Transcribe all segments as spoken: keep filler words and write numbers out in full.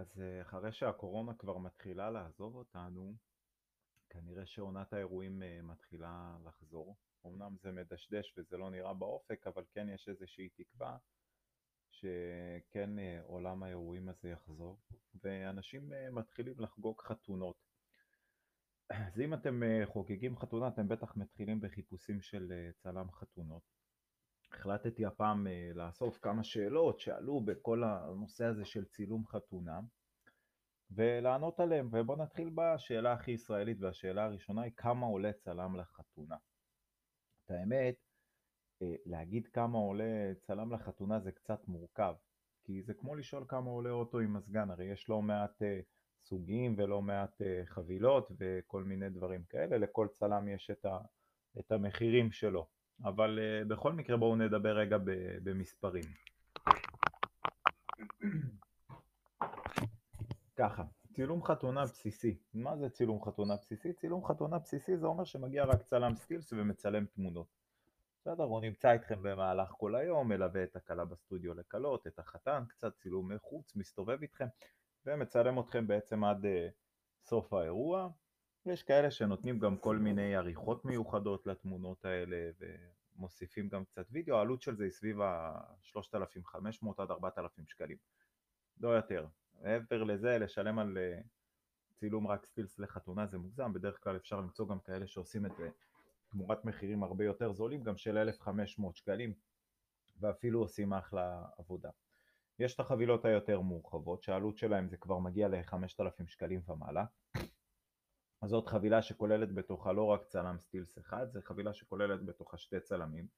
אז אחרי שהקורונה כבר מתחילה לעזוב אותנו, כנראה שעונת האירועים מתחילה לחזור. אמנם זה מדשדש וזה לא נראה באופק, אבל כן יש איזושהי תקווה שכן עולם האירועים הזה יחזור, ואנשים מתחילים לחגוג חתונות. אז אם אתם חוגגים חתונה, אתם בטח מתחילים בחיפושים של צלם חתונות. החלטתי הפעם לאסוף כמה שאלות שעלו בכל הנושא הזה של צילום חתונה, ולענות עליהם, ובואו נתחיל בשאלה הכי ישראלית, והשאלה הראשונה היא כמה עולה צלם לחתונה. את האמת, להגיד כמה עולה צלם לחתונה זה קצת מורכב, כי זה כמו לשאול כמה עולה אוטו עם מזגן, הרי יש לא מעט סוגים ולא מעט חבילות וכל מיני דברים כאלה, לכל צלם יש את, ה, את המחירים שלו, אבל בכל מקרה בואו נדבר רגע במספרים. ככה, צילום חתונה בסיסי. מה זה צילום חתונה בסיסי? צילום חתונה בסיסי זה אומר שמגיע רק צלם סטילס ומצלם תמונות. בסדר, הוא נמצא איתכם במהלך כל היום, מלווה את הכלה בסטודיו לקלות, את החתן, קצת צילומי חוץ, מסתובב איתכם, ומצלם אתכם בעצם עד uh, סוף האירוע. יש כאלה שנותנים גם כל מיני עריכות מיוחדות לתמונות האלה, ומוסיפים גם קצת וידאו. העלות של זה היא סביב ה-שלושת אלפים וחמש מאות עד ארבעת אלפים שקלים. לא יותר. מעבר לזה, לשלם על צילום רק סטילס לחתונה זה מוגזם, בדרך כלל אפשר למצוא גם כאלה שעושים את זה תמורת מחירים הרבה יותר זולים, גם של אלף וחמש מאות שקלים, ואפילו עושים אחלה עבודה. יש את החבילות היותר מורחבות, שהעלות שלהם זה כבר מגיע ל-חמשת אלפים שקלים ומעלה. אז זאת חבילה שכוללת בתוכה לא רק צלם סטילס אחד, זה חבילה שכוללת בתוכה שתי צלמים,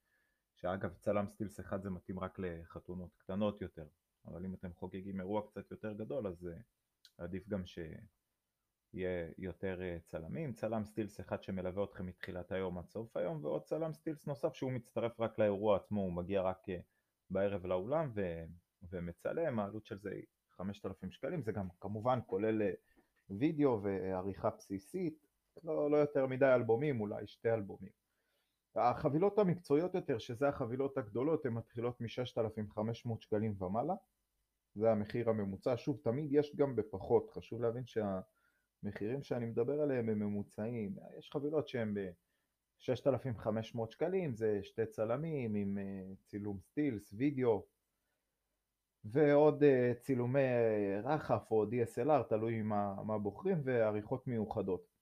שאגב צלם סטילס אחד זה מתאים רק לחתונות קטנות יותר. אבל אם אתם חוגגים אירוע קצת יותר גדול, אז עדיף גם שיהיה יותר צלמים. צלם סטילס אחד שמלווה אתכם מתחילת היום עד סוף היום, ועוד צלם סטילס נוסף שהוא מצטרף רק לאירוע עצמו, הוא מגיע רק בערב לאולם ו- ומצלם. העלות של זה היא חמשת אלפים שקלים, זה גם כמובן כולל וידאו ועריכה בסיסית, לא, לא יותר מדי אלבומים, אולי שתי אלבומים. החבילות המקצועיות יותר, שזה החבילות הגדולות, הן מתחילות מ-ששת אלפים וחמש מאות שקלים ומעלה. זה המחיר הממוצע. שוב, תמיד יש גם בפחות. חשוב להבין שהמחירים שאני מדבר עליהם הם ממוצעים. יש חבילות שהן ב-ששת אלפים וחמש מאות שקלים, זה שתי צלמים עם צילום סטילס, וידאו, ועוד צילומי רחף או די אס אל אר, תלוי מה, מה בוחרים, ועריכות מיוחדות.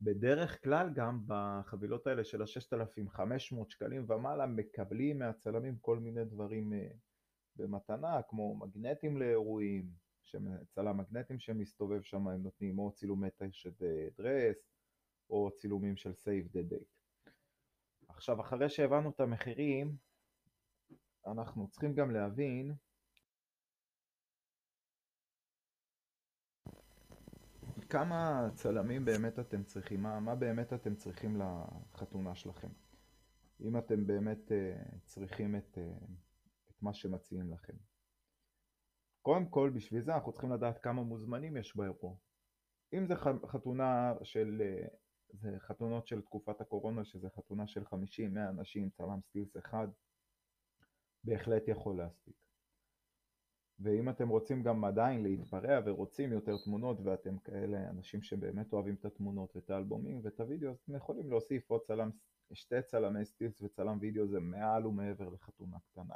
בדרך כלל גם בחבילות האלה של ה-ששת אלפים וחמש מאות שקלים ומעלה מקבלים מהצלמים כל מיני דברים במתנה, כמו מגנטים לאירועים, צלם מגנטים שמסתובב שם, הם נותנים או צילומי של דרס או צילומים של Save the Date. עכשיו, אחרי שהבנו את המחירים, אנחנו צריכים גם להבין כמה צלמים באמת אתם צריכים, מה, מה באמת אתם צריכים לחתונה שלכם. אם אתם באמת uh, צריכים את, uh, את מה שמציעים לכם. קודם כל, בשביל זה אנחנו צריכים לדעת כמה מוזמנים יש באירוע. אם זה חתונה של, uh, זה חתונות של תקופת הקורונה, שזה חתונה של חמישים מאה אנשים, צלם סטילס אחד, בהחלט יכול להספיק. ואם אתם רוצים גם עדיין להתפרע ורוצים יותר תמונות, ואתם כאלה אנשים שבאמת אוהבים את התמונות ואת האלבומים ואת הוידאו, אז אתם יכולים להוסיף עוד צלם, שתי צלמי סטילס וצלם וידאו, זה מעל ומעבר לחתונה קטנה.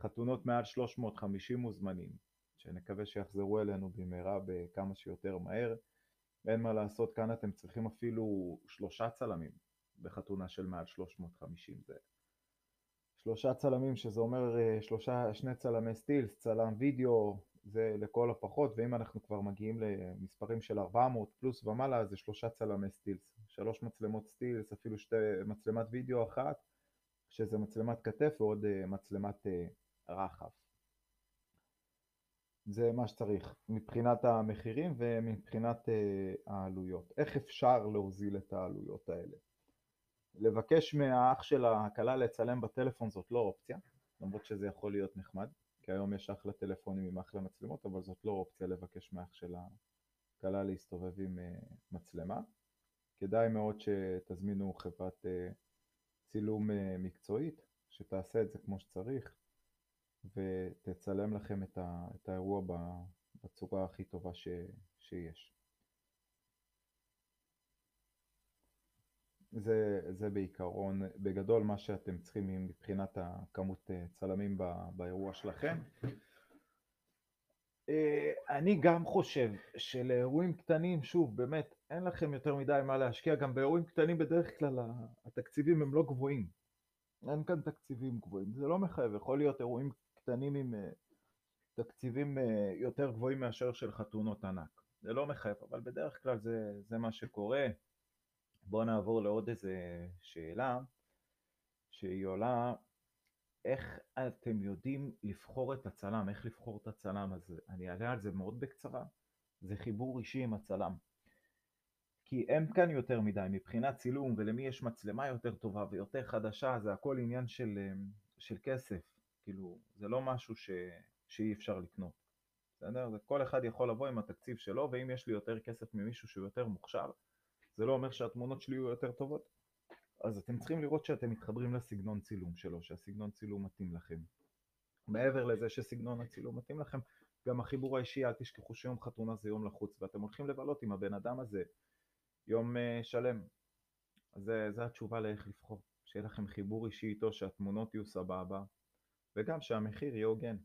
חתונות מעל שלוש מאות וחמישים מוזמנים, שנקווה שיחזרו אלינו במהרה בכמה שיותר מהר. אין מה לעשות, כאן אתם צריכים אפילו שלושה צלמים בחתונה של מעל שלוש מאות וחמישים. זה שלושה צלמים, שזה אומר שלושה, שני צלמי סטילס, צלם וידאו, זה לכל הפחות, ואם אנחנו כבר מגיעים למספרים של ארבע מאות פלוס ומעלה, זה שלושה צלמי סטילס, שלוש מצלמות סטילס, אפילו שתי מצלמת וידאו אחת, שזה מצלמת כתף ועוד מצלמת רחב. זה מה שצריך, מבחינת המחירים ומבחינת העלויות. איך אפשר להוזיל את העלויות האלה? לבקש מהאח של הכלה לצלם בטלפון זאת לא אופציה, למרות שזה יכול להיות נחמד, כי היום יש אחלה טלפונים עם אחלה מצלמות, אבל זאת לא אופציה לבקש מהאח של הכלה להסתובב עם מצלמה. כדאי מאוד שתזמינו חברת צילום מקצועית, שתעשה את זה כמו שצריך, ותצלם לכם את, ה, את האירוע בצורה הכי טובה ש, שיש. זה, זה בעיקרון, בגדול מה שאתם צריכים מבחינת הכמות צלמים באירוע שלכם. אני גם חושב שלאירועים קטנים, שוב, באמת, אין לכם יותר מדי מה להשקיע, גם באירועים קטנים בדרך כלל התקציבים הם לא גבוהים. אין כאן תקציבים גבוהים, זה לא מחייב, יכול להיות אירועים קטנים עם תקציבים יותר גבוהים מאשר של חתונות ענק. זה לא מחייב, אבל בדרך כלל זה, זה מה שקורה. בואו נעבור לעוד איזה שאלה שהיא עולה, איך אתם יודעים לבחור את הצלם, איך לבחור את הצלם, אז אני אעלה על זה מאוד בקצרה, זה חיבור אישי עם הצלם. כי הם כאן יותר מדי, מבחינת צילום ולמי יש מצלמה יותר טובה ויותר חדשה, זה הכל עניין של, של כסף, כאילו זה לא משהו ש, שאי אפשר לקנות. בסדר? כל אחד יכול לבוא עם התקציב שלו, ואם יש לי יותר כסף ממישהו שהוא יותר מוכשר, זה לא אומר שהתמונות שלי יהיו יותר טובות. אז אתם צריכים לראות שאתם מתחברים לסגנון צילום שלו, שהסגנון צילום מתאים לכם. מעבר לזה שסגנון הצילום מתאים לכם, גם החיבור האישי, אל תשכחו שיום חתונה זה יום לחוץ, ואתם הולכים לבלות עם הבן אדם הזה יום שלם. אז זו התשובה לאיך לבחור, שיהיה לכם חיבור אישי איתו, שהתמונות יהיו סבבה, וגם שהמחיר יהיה הוגן.